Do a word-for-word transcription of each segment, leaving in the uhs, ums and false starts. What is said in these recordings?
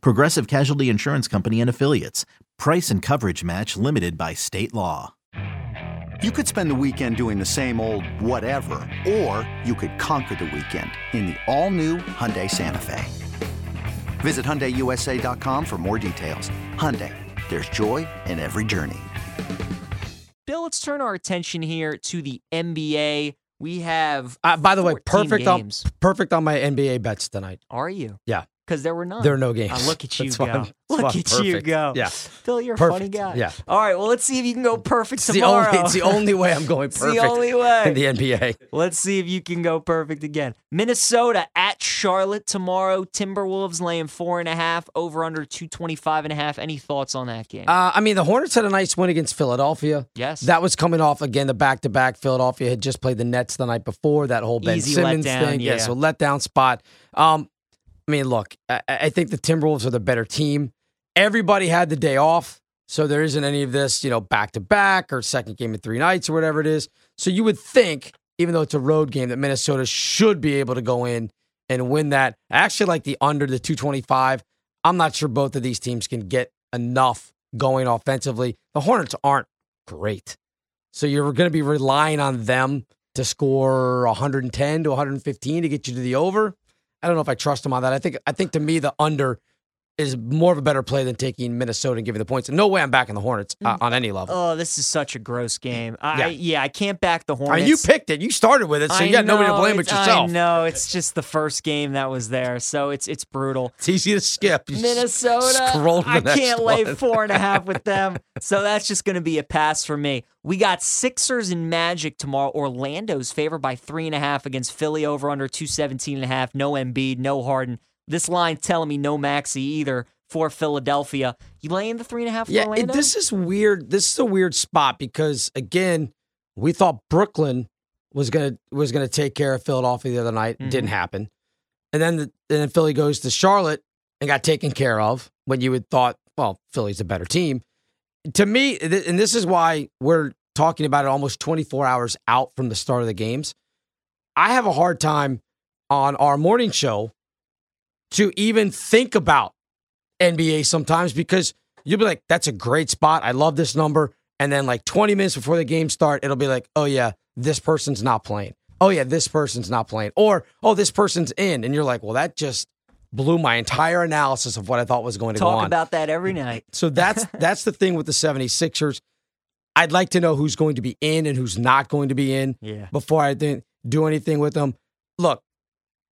Progressive Casualty Insurance Company and Affiliates. Price and coverage match limited by state law. You could spend the weekend doing the same old whatever, or you could conquer the weekend in the all-new Hyundai Santa Fe. Visit Hyundai U S A dot com for more details. Hyundai, there's joy in every journey. Bill, let's turn our attention here to the N B A. We have uh, by the way, perfect games. on perfect on my N B A bets tonight. Are you? Yeah, because there were none. There are no games. Oh, look at you go! Why, look at perfect. you go! Yeah, Phil, you're perfect. a funny guy. Yeah. All right. Well, let's see if you can go perfect it's tomorrow. The only, it's the only way I'm going perfect. It's the only way in the N B A. Let's see if you can go perfect again. Minnesota at Charlotte tomorrow. Timberwolves laying four and a half, over under two twenty five and a half. Any thoughts on that game? Uh, I mean, the Hornets had a nice win against Philadelphia. Yes, that was coming off again the back to back. Philadelphia had just played the Nets the night before. That whole Ben Easy Simmons letdown, thing. Yeah. yeah, so letdown spot. Um. I mean, look, I, I think the Timberwolves are the better team. Everybody had the day off, so there isn't any of this, you know, back-to-back or second game in three nights or whatever it is. So you would think, even though it's a road game, that Minnesota should be able to go in and win that. I actually like the under, the two twenty-five. I'm not sure both of these teams can get enough going offensively. The Hornets aren't great. So you're going to be relying on them to score one ten to one fifteen to get you to the over. I don't know if I trust him on that. I think I think to me the under is more of a better play than taking Minnesota and giving the points. No way I'm backing the Hornets uh, on any level. Oh, this is such a gross game. I, yeah. I, yeah, I can't back the Hornets. I mean, you picked it. You started with it, so I you got know, nobody to blame but yourself. I know. It's just the first game that was there, so it's it's brutal. It's easy to skip. You Minnesota, scroll to the I next can't one. lay four and a half with them, so that's just going to be a pass for me. We got Sixers and Magic tomorrow. Orlando's favored by three and a half against Philly, over under two seventeen and a half. No Embiid, no Harden. This line telling me no Maxey either for Philadelphia. You laying the three and a half for yeah, Orlando? It, this is weird. This is a weird spot because, again, we thought Brooklyn was gonna was gonna take care of Philadelphia the other night. Mm-hmm. Didn't happen. And then the, and then Philly goes to Charlotte and got taken care of when you would thought, well, Philly's a better team. To me, th- and this is why we're talking about it almost twenty-four hours out from the start of the games. I have a hard time on our morning show to even think about N B A sometimes because you'll be like, that's a great spot. I love this number. And then like twenty minutes before the game start, it'll be like, oh yeah, this person's not playing. Oh yeah, this person's not playing. Or, oh, this person's in. And you're like, well, that just blew my entire analysis of what I thought was going to Talk go on. Talk about that every night. So that's that's the thing with the 76ers. I'd like to know who's going to be in and who's not going to be in yeah. before I do anything with them. Look,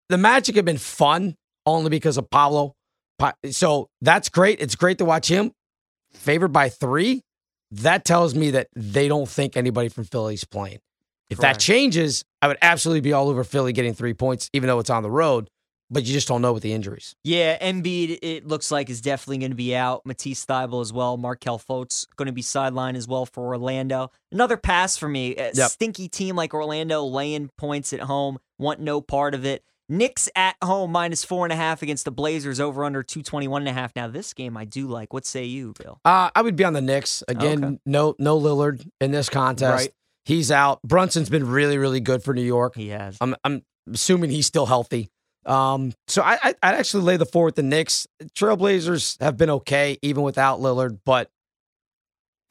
the Magic have been fun. Only because of Paolo. So that's great. It's great to watch him. Favored by three. That tells me that they don't think anybody from Philly's playing. If Correct. that changes, I would absolutely be all over Philly getting three points, even though it's on the road. But you just don't know with the injuries. Yeah, Embiid, it looks like, is definitely going to be out. Matisse Thybulle as well. Markelle Fultz going to be sidelined as well for Orlando. Another pass for me. Yep. Stinky team like Orlando laying points at home. Want no part of it. Knicks at home, minus four and a half against the Blazers, over under two twenty-one and a half. Now, this game I do like. What say you, Bill? Uh, I would be on the Knicks. Again, okay. no no Lillard in this contest. Right. He's out. Brunson's been really, really good for New York. He has. I'm, I'm assuming he's still healthy. Um, so I, I, I'd actually lay the four with the Knicks. Trailblazers have been okay, even without Lillard, but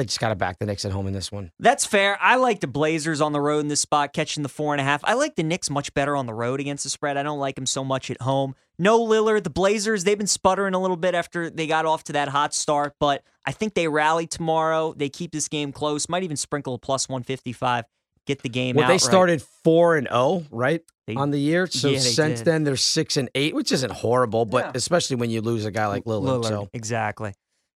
I just got to back the Knicks at home in this one. That's fair. I like the Blazers on the road in this spot, catching the four and a half. I like the Knicks much better on the road against the spread. I don't like them so much at home. No Lillard. The Blazers, they've been sputtering a little bit after they got off to that hot start, but I think they rally tomorrow. They keep this game close. Might even sprinkle a plus one fifty-five, get the game well, out. Well, they started right. four and oh, right, they, on the year. So yeah, since did. then, they're six and eight, which isn't horrible, but yeah. especially when you lose a guy like Lillard. Lillard so. Exactly.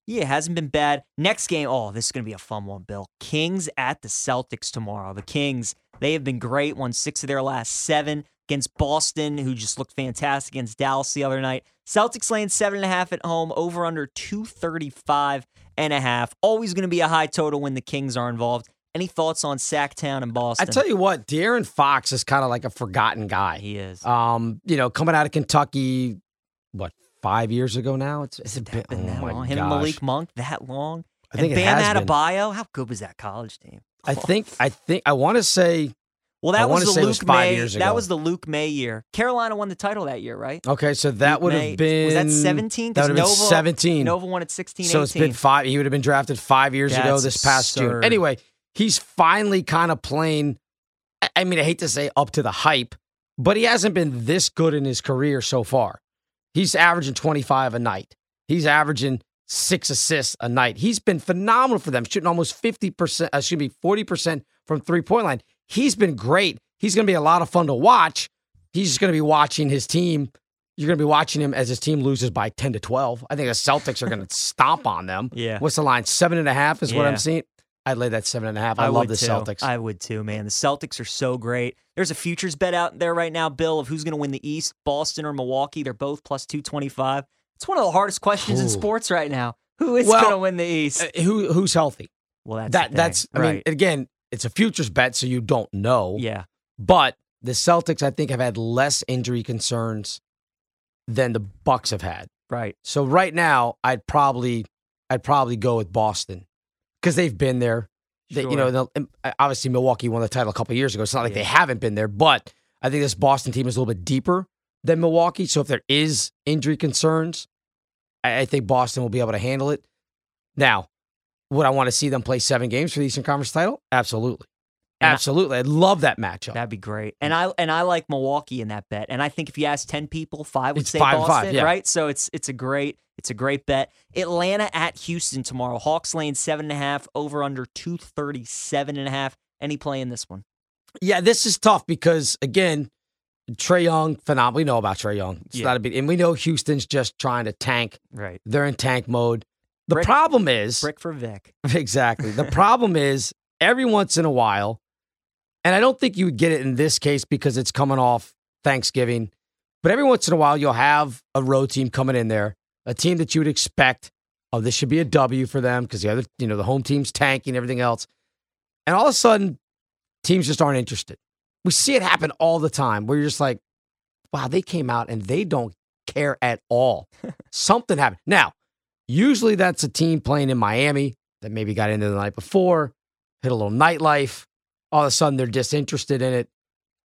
Yeah, it hasn't been bad. Next game, oh, this is going to be a fun one, Bill. Kings at the Celtics tomorrow. The Kings, They have been great, won six of their last seven against Boston, who just looked fantastic against Dallas the other night. Celtics laying seven and a half at home, over under two thirty-five and a half. Always going to be a high total when the Kings are involved. Any thoughts on Sacktown and Boston? I tell you what, De'Aaron Fox is kind of like a forgotten guy. He is. Um, you know, coming out of Kentucky, what, five years ago now? It's, it's, it's been, been that oh long. Him and Malik Monk, that long? I think and it Bam has Adebayo, been. How good was that college team? I think, I think, I want to say, well, that was the Luke May. That was the Luke May year. Carolina won the title that year, right? Okay, so that would have been. Was that seventeen? That would have been seventeen. Nova won at sixteen, eighteen. So it's been five. He would have been drafted five years ago this past June. Anyway, he's finally kind of playing, I mean, I hate to say up to the hype, but he hasn't been this good in his career so far. He's averaging twenty-five a night. He's averaging six assists a night. He's been phenomenal for them, shooting almost fifty percent, uh, should be forty percent from three-point line. He's been great. He's going to be a lot of fun to watch. He's just going to be watching his team. You're going to be watching him as his team loses by ten to twelve. I think the Celtics are going to stomp on them. Yeah. What's the line? Seven and a half is yeah. what I'm seeing. I'd lay that seven and a half. I, I love the too. Celtics. I would too, man. The Celtics are so great. There's a futures bet out there right now, Bill, of who's going to win the East, Boston or Milwaukee. They're both plus two twenty-five. It's one of the hardest questions Ooh. in sports right now. Who is well, going to win the East? Uh, who Who's healthy? Well, that's that, that's. I right. mean, again, it's a futures bet, so you don't know. Yeah. But the Celtics, I think, have had less injury concerns than the Bucks have had. Right. So right now, I'd probably, I'd probably go with Boston because they've been there. Sure. They, you know, obviously Milwaukee won the title a couple of years ago. It's not like yeah. they haven't been there, but I think this Boston team is a little bit deeper than Milwaukee. So if there is injury concerns, I, I think Boston will be able to handle it. Now, would I want to see them play seven games for the Eastern Conference title? Absolutely. And Absolutely. I, I'd love that matchup. That'd be great. And I and I like Milwaukee in that bet. And I think if you ask ten people, five would it's say five Boston, five, yeah. right? So it's it's a great it's a great bet. Atlanta at Houston tomorrow. Hawks laying seven and a half, over under two thirty-seven and a half. Any play in this one? Yeah, this is tough because again, Trae Young, phenomenal. We know about Trae Young. It's yeah. not a big, and we know Houston's just trying to tank. Right. They're in tank mode. The brick, problem is brick for Vic. Exactly. The problem is every once in a while, and I don't think you would get it in this case because it's coming off Thanksgiving, but every once in a while you'll have a road team coming in there, a team that you would expect, oh, this should be a W for them because the other, you know, the home team's tanking, everything else, and all of a sudden teams just aren't interested. We see it happen all the time where you're just like, wow, they came out and they don't care at all. Something happened. Now, usually that's a team playing in Miami that maybe got in there the night before, hit a little nightlife. All of a sudden they're disinterested in it.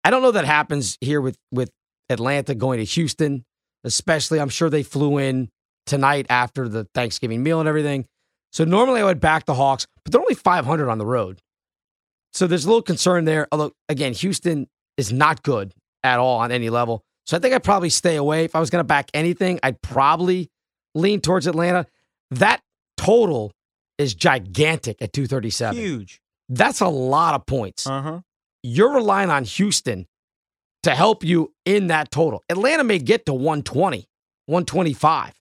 I don't know that happens here with, with Atlanta going to Houston, especially. I'm sure they flew in tonight after the Thanksgiving meal and everything. So normally I would back the Hawks, but they're only five hundred on the road. So there's a little concern there. Although, again, Houston is not good at all on any level. So I think I'd probably stay away. If I was going to back anything, I'd probably lean towards Atlanta. That total is gigantic at two thirty-seven. Huge. That's a lot of points. Uh-huh. You're relying on Houston to help you in that total. Atlanta may get to one twenty, one twenty-five.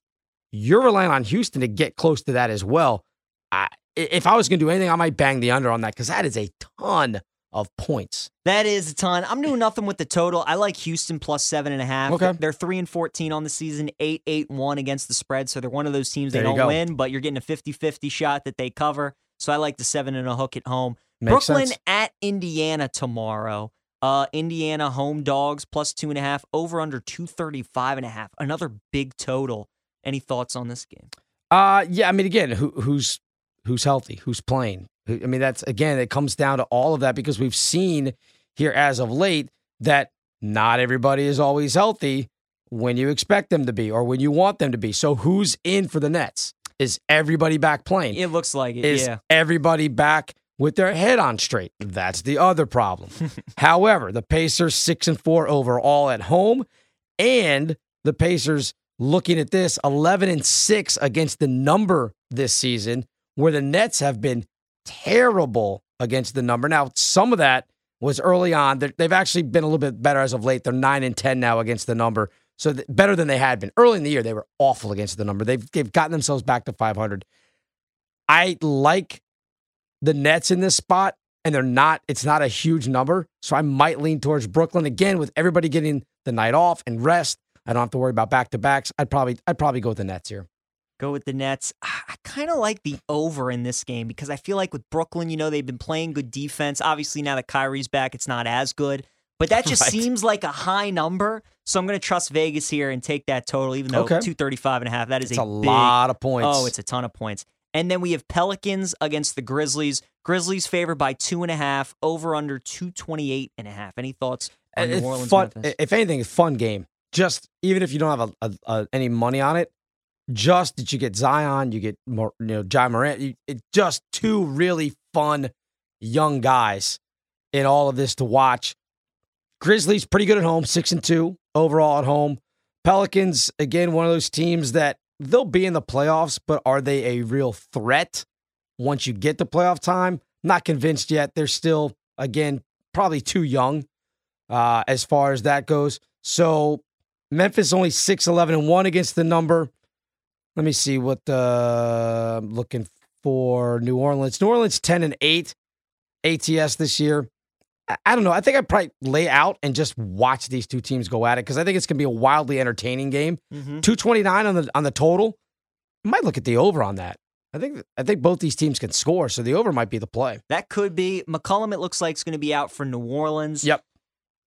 You're relying on Houston to get close to that as well. I If I was going to do anything, I might bang the under on that because that is a ton of points. That is a ton. I'm doing nothing with the total. I like Houston plus seven and a half. Okay. They're three and fourteen on the season, eight eight one against the spread. So they're one of those teams they there don't win, but you're getting a fifty-fifty shot that they cover. So I like the seven and a hook at home. Makes Brooklyn sense. At Indiana tomorrow. Uh, Indiana home dogs plus two and a half, over under two thirty five and a half. Another big total. Any thoughts on this game? Uh yeah. I mean, again, who who's Who's healthy? Who's playing? I mean, that's, again, it comes down to all of that because we've seen here as of late that not everybody is always healthy when you expect them to be or when you want them to be. So who's in for the Nets? Is everybody back playing? It looks like it, is yeah. Is everybody back with their head on straight? That's the other problem. However, the Pacers six and four overall at home, and the Pacers looking at this eleven and six against the number this season, where the Nets have been terrible against the number. Now, some of that was early on. They're, they've actually been a little bit better as of late. They're nine and ten now against the number, so th- better than they had been. Early in the year, they were awful against the number. They've, they've gotten themselves back to five hundred. I like the Nets in this spot, and they're not, it's not a huge number. So I might lean towards Brooklyn again with everybody getting the night off and rest. I don't have to worry about back-to-backs. I'd probably, I'd probably go with the Nets here. Go with the Nets. I kind of like the over in this game because I feel like with Brooklyn, you know, they've been playing good defense. Obviously, now that Kyrie's back, it's not as good. But that just right. seems like a high number. So I'm going to trust Vegas here and take that total, even though okay. two thirty-five and a half. That is it's a, a big, lot of points. Oh, it's a ton of points. And then we have Pelicans against the Grizzlies. Grizzlies favored by two and a half, over under two twenty-eight and a half. Any thoughts on New Orleans? Fun, if anything, it's a fun game. Just even if you don't have a, a, a, any money on it, just that you get Zion, you get more, you know, Ja Morant. You, it just two really fun young guys in all of this to watch. Grizzlies pretty good at home, six and two overall at home. Pelicans again, one of those teams that they'll be in the playoffs, but are they a real threat once you get to playoff time? Not convinced yet. They're still again probably too young uh, as far as that goes. So Memphis only six eleven and one against the number. Let me see what uh, I'm looking for. New Orleans. New Orleans ten and eight A T S this year. I, I don't know. I think I'd probably lay out and just watch these two teams go at it because I think it's going to be a wildly entertaining game. Mm-hmm. two twenty-nine on the on the total. I might look at the over on that. I think I think both these teams can score, so the over might be the play. That could be. McCollum, it looks like, is going to be out for New Orleans. Yep.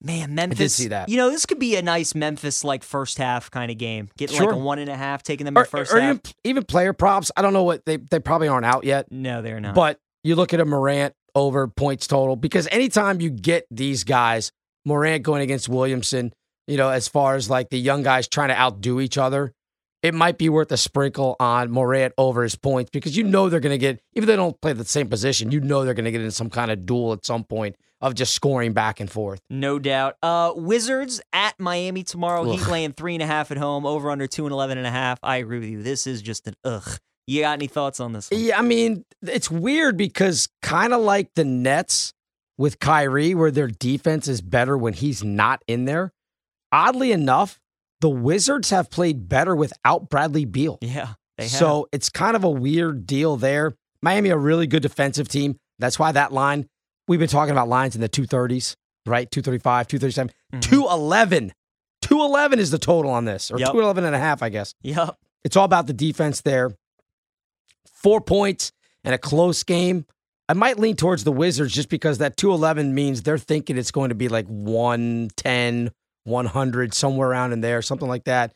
Man, Memphis. I did see that. You know, this could be a nice Memphis like first half kind of game. Getting sure. like a one and a half, taking them or, in first or half. Even, even player props. I don't know what they they probably aren't out yet. No, they're not. But you look at a Morant over points total because anytime you get these guys, Morant going against Williamson, you know, as far as like the young guys trying to outdo each other, it might be worth a sprinkle on Morant over his points because you know they're going to get, even if they don't play the same position, you know they're going to get in some kind of duel at some point of just scoring back and forth. No doubt. Uh, Wizards at Miami tomorrow. Ugh. Heat laying three and a half at home, over under two and eleven and a half. I agree with you. This is just an ugh. You got any thoughts on this one? Yeah, I mean, it's weird because kind of like the Nets with Kyrie where their defense is better when he's not in there. Oddly enough, the Wizards have played better without Bradley Beal. Yeah, they have. So it's kind of a weird deal there. Miami, a really good defensive team. That's why that line, we've been talking about lines in the two thirties, right? two thirty-five, two thirty-seven. Mm-hmm. two eleven. two eleven is the total on this, or yep. two eleven and a half, I guess. Yep. It's all about the defense there. Four points and a close game. I might lean towards the Wizards just because that two eleven means they're thinking it's going to be like one ten, one hundred, somewhere around in there, something like that.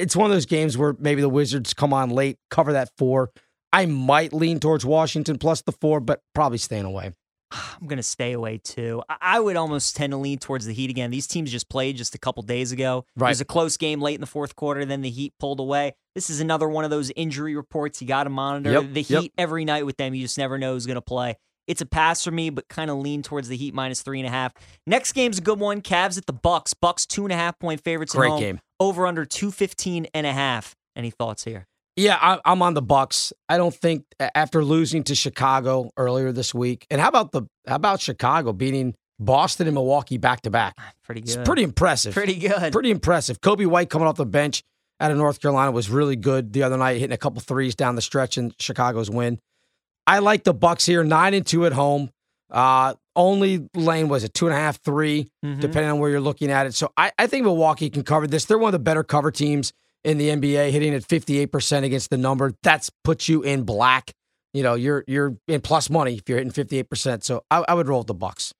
It's one of those games where maybe the Wizards come on late, cover that four. I might lean towards Washington plus the four, but probably staying away. I'm going to stay away too. I would almost tend to lean towards the Heat again. These teams just played just a couple days ago. Right. It was a close game late in the fourth quarter, then the Heat pulled away. This is another one of those injury reports you got to monitor. Yep. The Heat yep. every night with them, you just never know who's going to play. It's a pass for me, but kind of lean towards the Heat minus three and a half. Next game's a good one. Cavs at the Bucks. Bucks two and a half point favorites. Great at home. Game. Over under two fifteen and a half. Any thoughts here? Yeah, I, I'm on the Bucks. I don't think after losing to Chicago earlier this week, and how about the how about Chicago beating Boston and Milwaukee back to back? Pretty good. It's pretty impressive. Pretty good. Pretty impressive. Kobe White coming off the bench out of North Carolina was really good the other night, hitting a couple threes down the stretch in Chicago's win. I like the Bucks here, nine and two at home. Uh, only lane was it two and a half, three, mm-hmm. depending on where you're looking at it. So I, I think Milwaukee can cover this. They're one of the better cover teams in the N B A, hitting at fifty-eight percent against the number. That's puts you in black. You know, you're you're in plus money if you're hitting fifty-eight percent. So I, I would roll with the Bucks.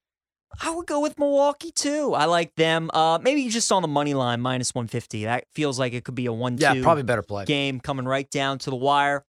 I would go with Milwaukee too. I like them. Uh, maybe just on the money line, minus one fifty. That feels like it could be a one two yeah, probably better play. Game coming right down to the wire.